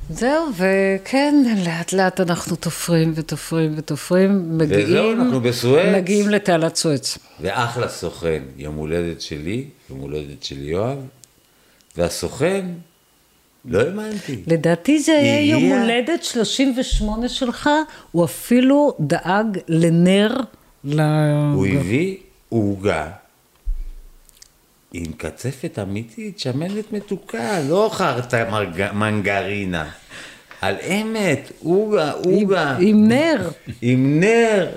זהו, וכן, לאט לאט אנחנו תופרים ותופרים ותופרים, מגיעים לתעלת סואץ. ואחלה סוכן, יום הולדת שלי, יום הולדת של יואב, והסוכן, לא האמנתי. לדעתי זה היה יום הולדת 38 שלך, הוא אפילו דאג לנר. הוא הביא עוגה. עם קצפת אמיתית, שמנת מתוקה, לא חרטה מנגרינה. על אמת, אוגה. עם נר. עם נר.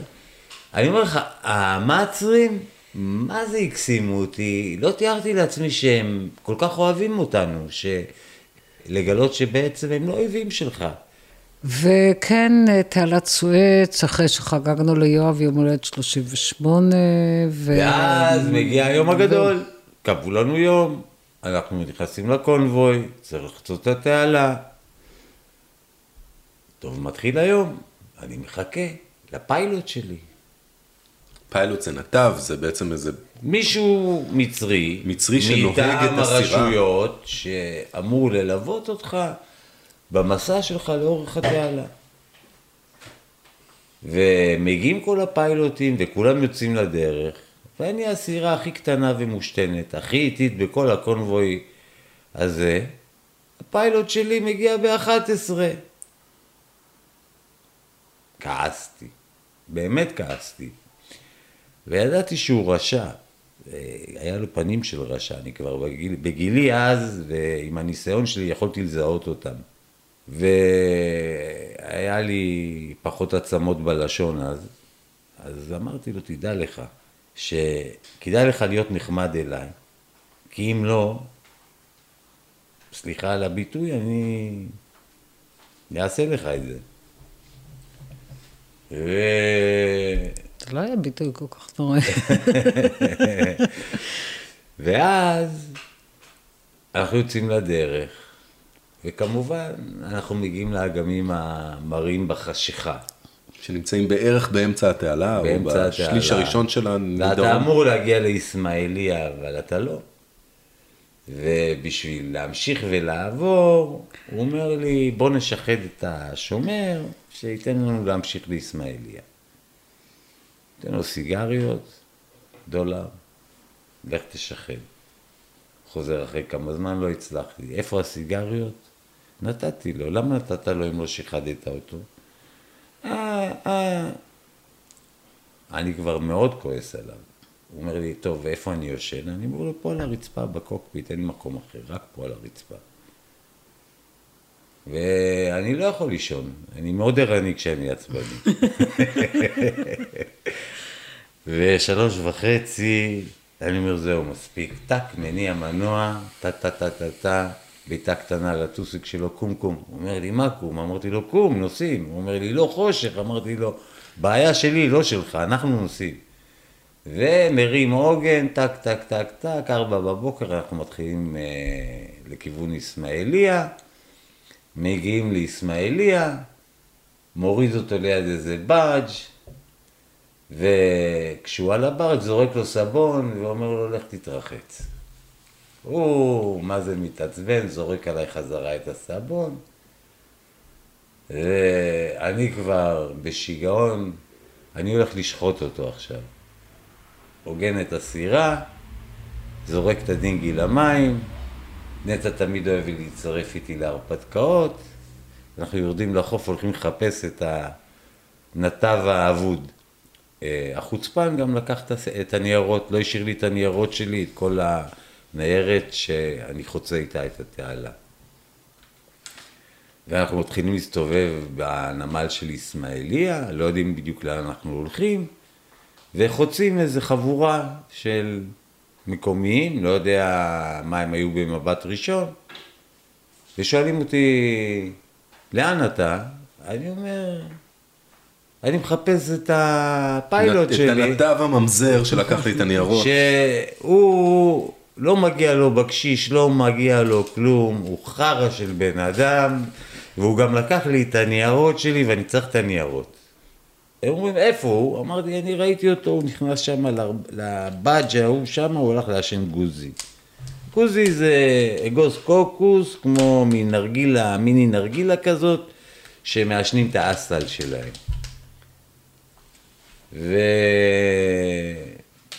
אני אומר לך, המצרים, מה זה הקסימו אותי? לא תיארתי לעצמי שהם כל כך אוהבים אותנו, לגלות שבעצם הם לא אוהבים שלך. וכן, תעלת סואץ, אחרי שחגגנו ליואב יום הולדת 38. ואז מגיע היום הגדול. קבעו לנו יום, אנחנו נכנסים לקונבוי, צריך לחצות את התעלה. טוב, מתחיל היום, אני מחכה לפיילוט שלי. פיילוט זה נתב, זה בעצם איזה... מישהו מצרי, שנוהג את הסירה. הרשויות שאמור ללוות אותך במסע שלך לאורך התעלה. ומגיעים כל הפיילוטים וכולם יוצאים לדרך. ואני הסירה הכי קטנה ומושתנת, הכי איטית בכל הקונבוי אז הפיילוט שלי מגיע ב-11. כעסתי, באמת כעסתי. וידעתי שהוא רשע, היה לו פנים של רשע, אני כבר בגילי אז, ועם הניסיון שלי יכולתי לזהות אותם. והיה לי פחות עצמות בלשון אז, אז אמרתי לו, תדע לך, שכדאי לך להיות נחמד אליי, כי אם לא, סליחה על הביטוי, אני אעשה לך את זה. זה לא היה ביטוי כל כך נורא. ואז אנחנו יוצאים לדרך, וכמובן אנחנו מגיעים לאגמים המרים בחשיכה. שנמצאים בערך באמצע התעלה, או בשליש הראשון שלה. ואתה אמור להגיע לישמעאליה, אבל אתה לא. ובשביל להמשיך ולעבור, הוא אומר לי, בוא נשחד את השומר, שייתן לנו להמשיך לישמעאליה. ייתן לו סיגריות, $1, לך תשחד. חוזר אחרי כמה זמן, לא הצלחתי. איפה הסיגריות? נתתי לו. למה נתת לו אם לא שחדת אותו? אני כבר מאוד כועס עליו. הוא אומר לי, טוב, ואיפה אני יושן? אני אומר לו, פה על הרצפה, בקוקפיט, אין מקום אחר, רק פה על הרצפה. ואני לא יכול לישון, אני מאוד ערני כשאני עצבני. 3:30, אני אומר, זהו, מספיק. טק, מניע מנוע, טה-טה-טה-טה-טה. ביתה קטנה לטוסיק שלו, קום קום. הוא אומר לי, מה קום? אמרתי לו, קום, נוסעים. הוא אומר לי, לא חושך. אמרתי לו, בעיה שלי, לא שלך, אנחנו נוסעים. ומרים עוגן, טק, טק, טק, טק, 4:00, אנחנו מתחילים לכיוון ישמעאליה, מגיעים לישמעאליה, מוריד אותו ליד איזה ברג' וכשהוא על הברג' זורק לו סבון ואומר לו, לך תתרחץ. הוא, מה זה מתעצבן, זורק עליי חזרה את הסבון. ואני כבר בשיגעון, אני הולך לשחוט אותו עכשיו. הוגן את הסירה, זורק את הדינגי למים, נטע תמיד אוהב להצטרף איתי להרפתקאות, אנחנו יורדים לחוף, הולכים לחפש את הנתב האבוד. החוצפן גם לקח את הניירות, לא השאיר לי את הניירות שלי, את כל ה... ניירת שאני חוצה איתה את התעלה. ואנחנו מתחילים להסתובב בנמל של ישמעאליה, לא יודעים בדיוק לאן אנחנו הולכים, וחוצים איזו חבורה של מקומיים, לא יודע מה הם היו במבט ראשון, ושואלים אותי, לאן אתה? אני אומר, אני מחפש את הפיילוט שלי. את הנתב הממזר שלקח לי את הניירות. שהוא... לא מגיע לו בקשיש, לא מגיע לו כלום, הוא חרא של בן אדם, והוא גם לקח לי את הניירות שלי ואני צריך את הניירות. הם אומרים, איפה הוא? אמרתי, אני ראיתי אותו, הוא נכנס שם לבאג'ה, הוא שם, הוא הולך לעשן גוזי. גוזי זה אגוז קוקוס, כמו מנרגילה, מיני נרגילה כזאת, שמעשנים את האסל שלהם.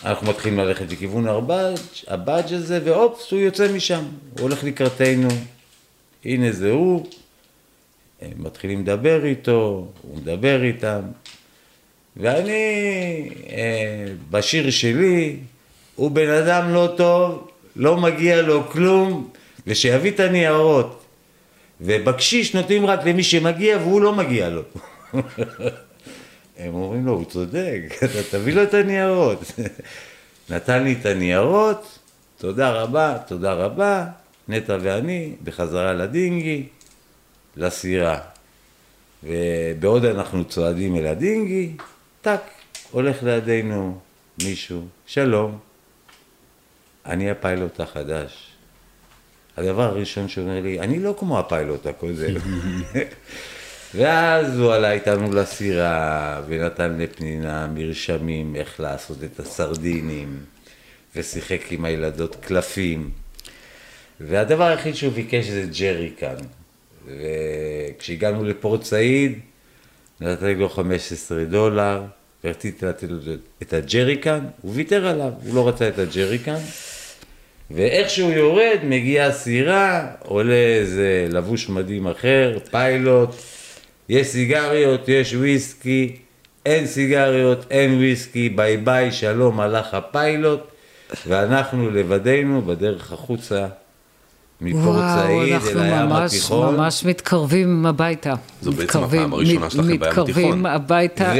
אנחנו מתחילים ללכת לכיוון הבאג' הזה, ואופס, הוא יוצא משם, הוא הולך לקראתנו, הנה זה הוא, הם מתחילים לדבר איתו, הוא מדבר איתם, ואני, בשיר שלי, הוא בן אדם לא טוב, לא מגיע לו כלום, ושיביא את הניירות, ובקשיש נותנים רק למי שמגיע, והוא לא מגיע לו. הם אומרים לו, הוא צודק, אתה תביא לו את הניירות. נתן לי את הניירות, תודה רבה, תודה רבה, נטע ואני, בחזרה לדינגי, לסירה. ובעוד אנחנו צועדים אל הדינגי, טק, הולך לידינו מישהו, שלום, אני הפיילוט החדש. הדבר הראשון שאומר לי, אני לא כמו הפיילוט הקודם. ואז הוא עלה איתנו לסירה, ונתן לפנינה מרשמים איך לעשות את הסרדינים, ושיחק עם הילדות קלפים. והדבר היחיד שהוא ביקש זה ג'רי כאן. וכשהגענו לפורט סעיד, נתתי לו $15, ורציתי לתת לו את הג'רי כאן, הוא ויתר עליו, הוא לא רצה את הג'רי כאן. ואיך שהוא יורד, מגיעה סירה, עולה איזה לבוש מדהים אחר, פיילוט, יש סיגריות, יש וויסקי, אין סיגריות, אין וויסקי, ביי ביי, שלום, הלך הפיילוט, ואנחנו לבדנו בדרך החוצה, מפורט צעיד אל הים התיכון. אנחנו ממש מתקרבים הביתה. זו בעצם הפעם הראשונה שלכם בים התיכון. מתקרבים הביתה,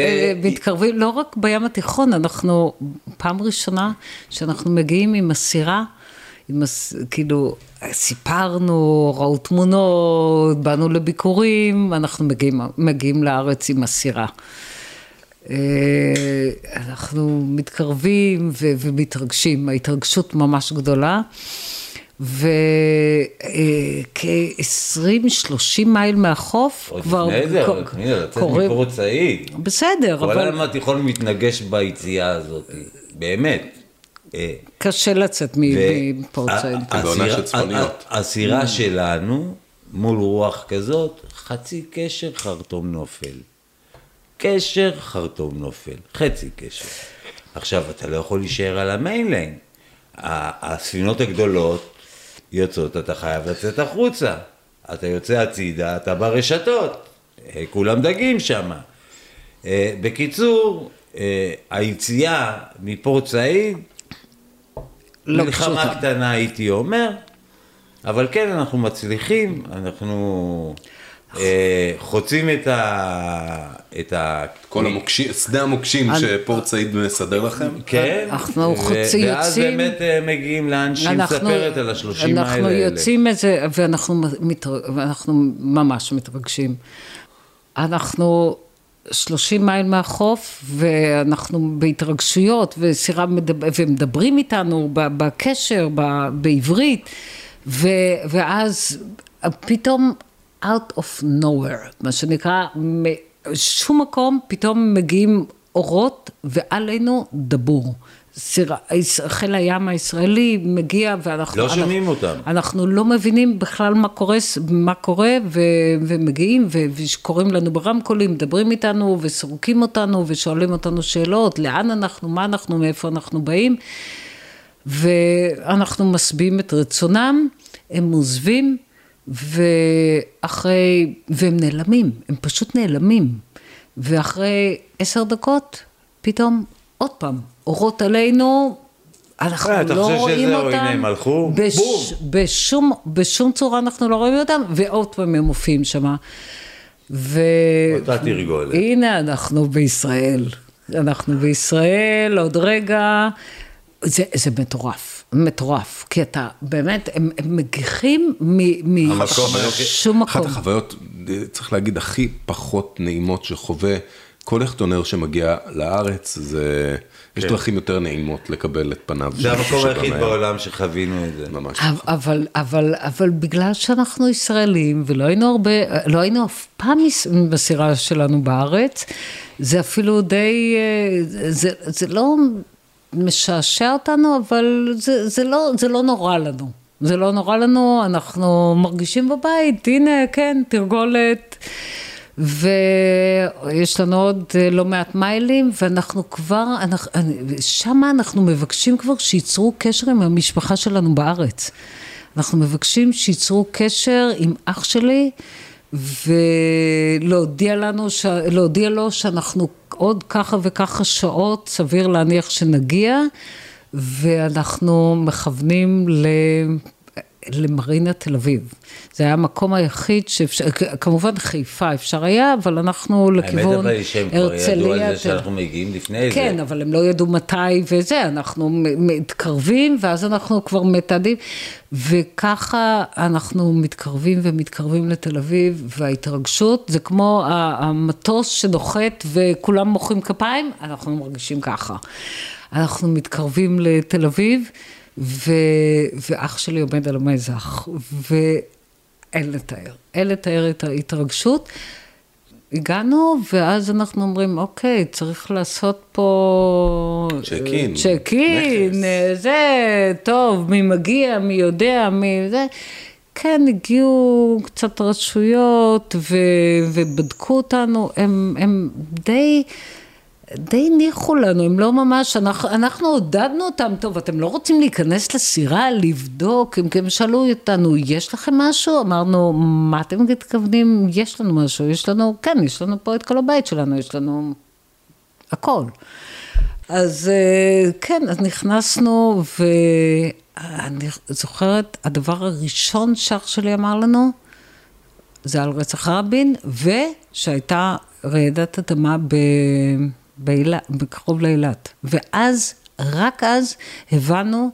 מתקרבים לא רק בים התיכון, אנחנו פעם ראשונה שאנחנו מגיעים עם הסירה, כאילו סיפרנו, ראו תמונות, באנו לביקורים, אנחנו מגיעים לארץ עם הסירה. אנחנו מתקרבים ומתרגשים, ההתרגשות ממש גדולה. וכ-20-30 מייל מהחוף כבר קוראים מפורט צעיד. בסדר, אבל כל הזמן תיכול מתנגש ביציאה הזאת, באמת קשה לצאת מפורט צעיד. הסירה שלנו מול רוח כזאת, חצי קשר חרטום נופל, קשר חרטום נופל, חצי קשר. עכשיו אתה לא יכול להישאר על המיינליין, הספינות הגדולות יוצאות, אתה חייב לצאת החוצה, אתה יוצא הצידה, אתה ברשתות, כולם דגים שם. בקיצור, היציאה מפורט צעיד, מלחמה קטנה הייתי אומר, אבל כן אנחנו מצליחים, אנחנו חוצים את כל המוקשים, שדה המוקשים שפורט צעיד מסדר לכם. כן. אנחנו חוצים, ואז באמת מגיעים לאנשים ספרת על 30 האלה. אנחנו יוצאים איזה, ואנחנו ממש מתרגשים. אנחנו 30 מייל מהחוף, ואנחנו בהתרגשויות, ומדברים איתנו בקשר, בעברית, ואז פתאום out of nowhere, מה שנקרא, שום מקום פתאום מגיעים אורות ועלינו דבור. חיל הים הישראלי מגיע ואנחנו לא שומעים אותם. אנחנו לא מבינים בכלל מה קורה ומגיעים וקוראים לנו ברמקולים, מדברים איתנו וסורקים אותנו ושואלים אותנו שאלות, לאן אנחנו, מה אנחנו, מאיפה אנחנו באים, ואנחנו מסביעים את רצונם, הם עוזבים והם נעלמים, הם פשוט נעלמים, ואחרי 10 דקות, פתאום, עוד פעם, אורות עלינו, אנחנו לא רואים אותם, בשום צורה אנחנו לא רואים אותם, ועוד פעם הם מופיעים שמה, הנה אנחנו בישראל, עוד רגע, זה מטורף, מטורף, כי אתה באמת, הם מגיחים משום מקום. אחת החוויות, צריך להגיד, הכי פחות נעימות שחווה כל החטונר שמגיע לארץ, זה, יש דרכים יותר נעימות לקבל את פניו. זה המקום היחיד בעולם שחווינו את זה. ממש. אבל בגלל שאנחנו ישראלים, ולא היינו הרבה, לא היינו אף פעם בסירה שלנו בארץ, זה אפילו די, זה לא משעשע אותנו, אבל זה לא נורא לנו. זה לא נורא לנו, אנחנו מרגישים בבית, הנה, כן, תרגולת, ויש לנו עוד לא מעט מיילים, ואנחנו כבר, שם אנחנו מבקשים כבר שייצרו קשר עם המשפחה שלנו בארץ. אנחנו מבקשים שייצרו קשר עם אח שלי, ולהודיע לו שאנחנו עוד ככה וככה שעות, סביר להניח שנגיע, ואנחנו מכוונים למרינה תל אביב. זה היה המקום היחיד שאפשר, כמובן חיפה אפשר היה, אבל אנחנו לכיוון הרצליה. האמת אבל שהם כבר ידעו על זה שאנחנו מגיעים לפני זה. כן, אבל הם לא ידעו מתי וזה, אנחנו מתקרבים, ואז אנחנו כבר מתעדים, וככה אנחנו מתקרבים ומתקרבים לתל אביב, וההתרגשות זה כמו המטוס שנוחת וכולם מוחאים כפיים, אנחנו מרגישים ככה. אנחנו מתקרבים לתל אביב, ואח שלי עומד על המזח, ואין לתאר, את ההתרגשות. הגענו, ואז אנחנו אומרים, אוקיי, צריך לעשות פה צ'קין, זה טוב, מי מגיע, מי יודע, מי זה. כן, הגיעו קצת רשויות, ובדקו אותנו, הם די די ניחו לנו, הם לא ממש, אנחנו עודדנו אותם, טוב, אתם לא רוצים להיכנס לסירה, לבדוק, הם שאלו אותנו, יש לכם משהו? אמרנו, מה אתם מתכוונים? יש לנו משהו, יש לנו, כן, יש לנו פה את כל הבית שלנו, יש לנו הכל. אז כן, אז נכנסנו, ואני זוכרת, הדבר הראשון שח שלי אמר לנו, זה על רצח רבין, ושהייתה רעידת אדמה בקרוב לאילת. ואז, רק אז, הבנו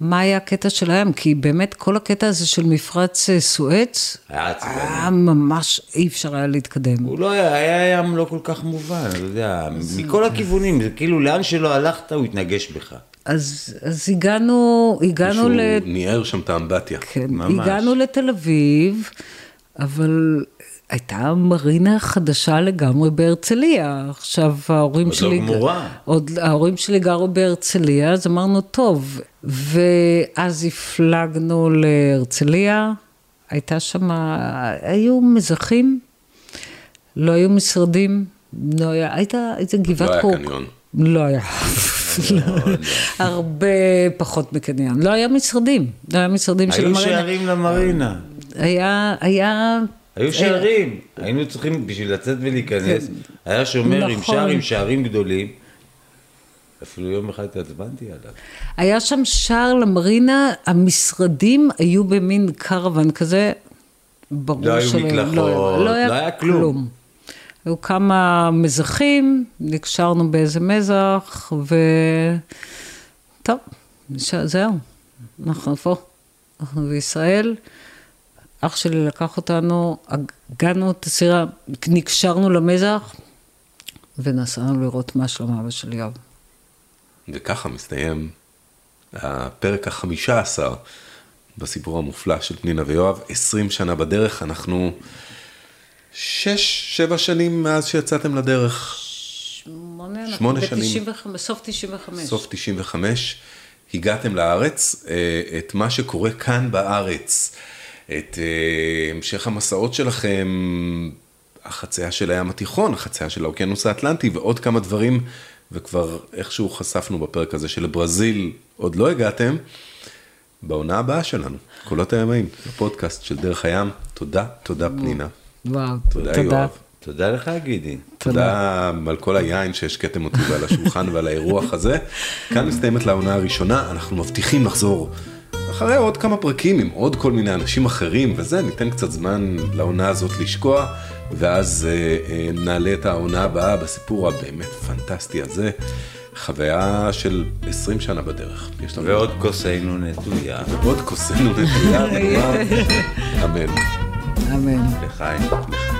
מה היה הקטע שלהם, כי באמת כל הקטע הזה של מפרץ סואץ, היה ממש אי אפשר היה להתקדם. הוא לא היה, היה ים לא כל כך מובן, אתה יודע, מכל הכיוונים, זה כאילו לאן שלא הלכת, הוא התנגש בך. אז הגענו ניער שם את האמבטיה. כן, הגענו לתל אביב, אבל הייתה מרינה חדשה לגמרי בהרצליה. עכשיו ההורים שלי... עוד ההורים שלי גרו בהרצליה, אז אמרנו טוב. ואז הפלגנו להרצליה, הייתה שם... היו מזחים, לא היו משרדים, לא היה... הייתה איזה גבעת קוק. לא היה קניון. לא היה. הרבה פחות מקניון. לא היה משרדים. לא היה משרדים של המרינה. היו שערים למרינה. היו שערים, היינו צריכים בשביל לצאת ולהיכנס, היה שומר עם שערים, שערים גדולים, אפילו יום אחד התעצבנתי עליו. היה שם שער למרינה, המשרדים היו במין קרוון כזה, ברור שלא היו מקלחות, לא היה כלום. היו כמה מזחים, נקשרנו באיזה מזח, וטוב, זהו, אנחנו פה, אנחנו בישראל, אח שלי לקח אותנו, הגענו את הסירה, נקשרנו למזח, ונסענו לראות מה שלום אבא של יואב. וככה מסתיים הפרק ה-15 בסיפור המופלא של פנינה ויואב, 20 שנה בדרך, אנחנו 6-7 שנים מאז שיצאתם לדרך. 8 שנים. בסוף 95. סוף 95, הגעתם לארץ, את מה שקורה כאן בארץ. את המשך המסעות שלכם, החצייה של הים התיכון, החצייה של האוקיינוס האטלנטי, ועוד כמה דברים, וכבר איכשהו חשפנו בפרק הזה של ברזיל, עוד לא הגעתם, בעונה הבאה שלנו, קולות הימיים, הפודקאסט של דרך הים, תודה פנינה. וואו, תודה יואב. תודה לך גידי. תודה על כל היין שהשקעתם אותי ועל השולחן ועל האירוח הזה. כאן מסתיימת לעונה הראשונה, אנחנו מבטיחים לחזור אחרי עוד כמה פרקים עם עוד כל מיני אנשים אחרים, וזה ניתן קצת זמן לעונה הזאת לשקוע, ואז נעלה את העונה הבאה בסיפור הבאמת פנטסטי הזה, חוויה של 20 שנה בדרך. ועוד כוסנו נטויה. ועוד כוסנו נטויה. אמן. אמן. לחיים.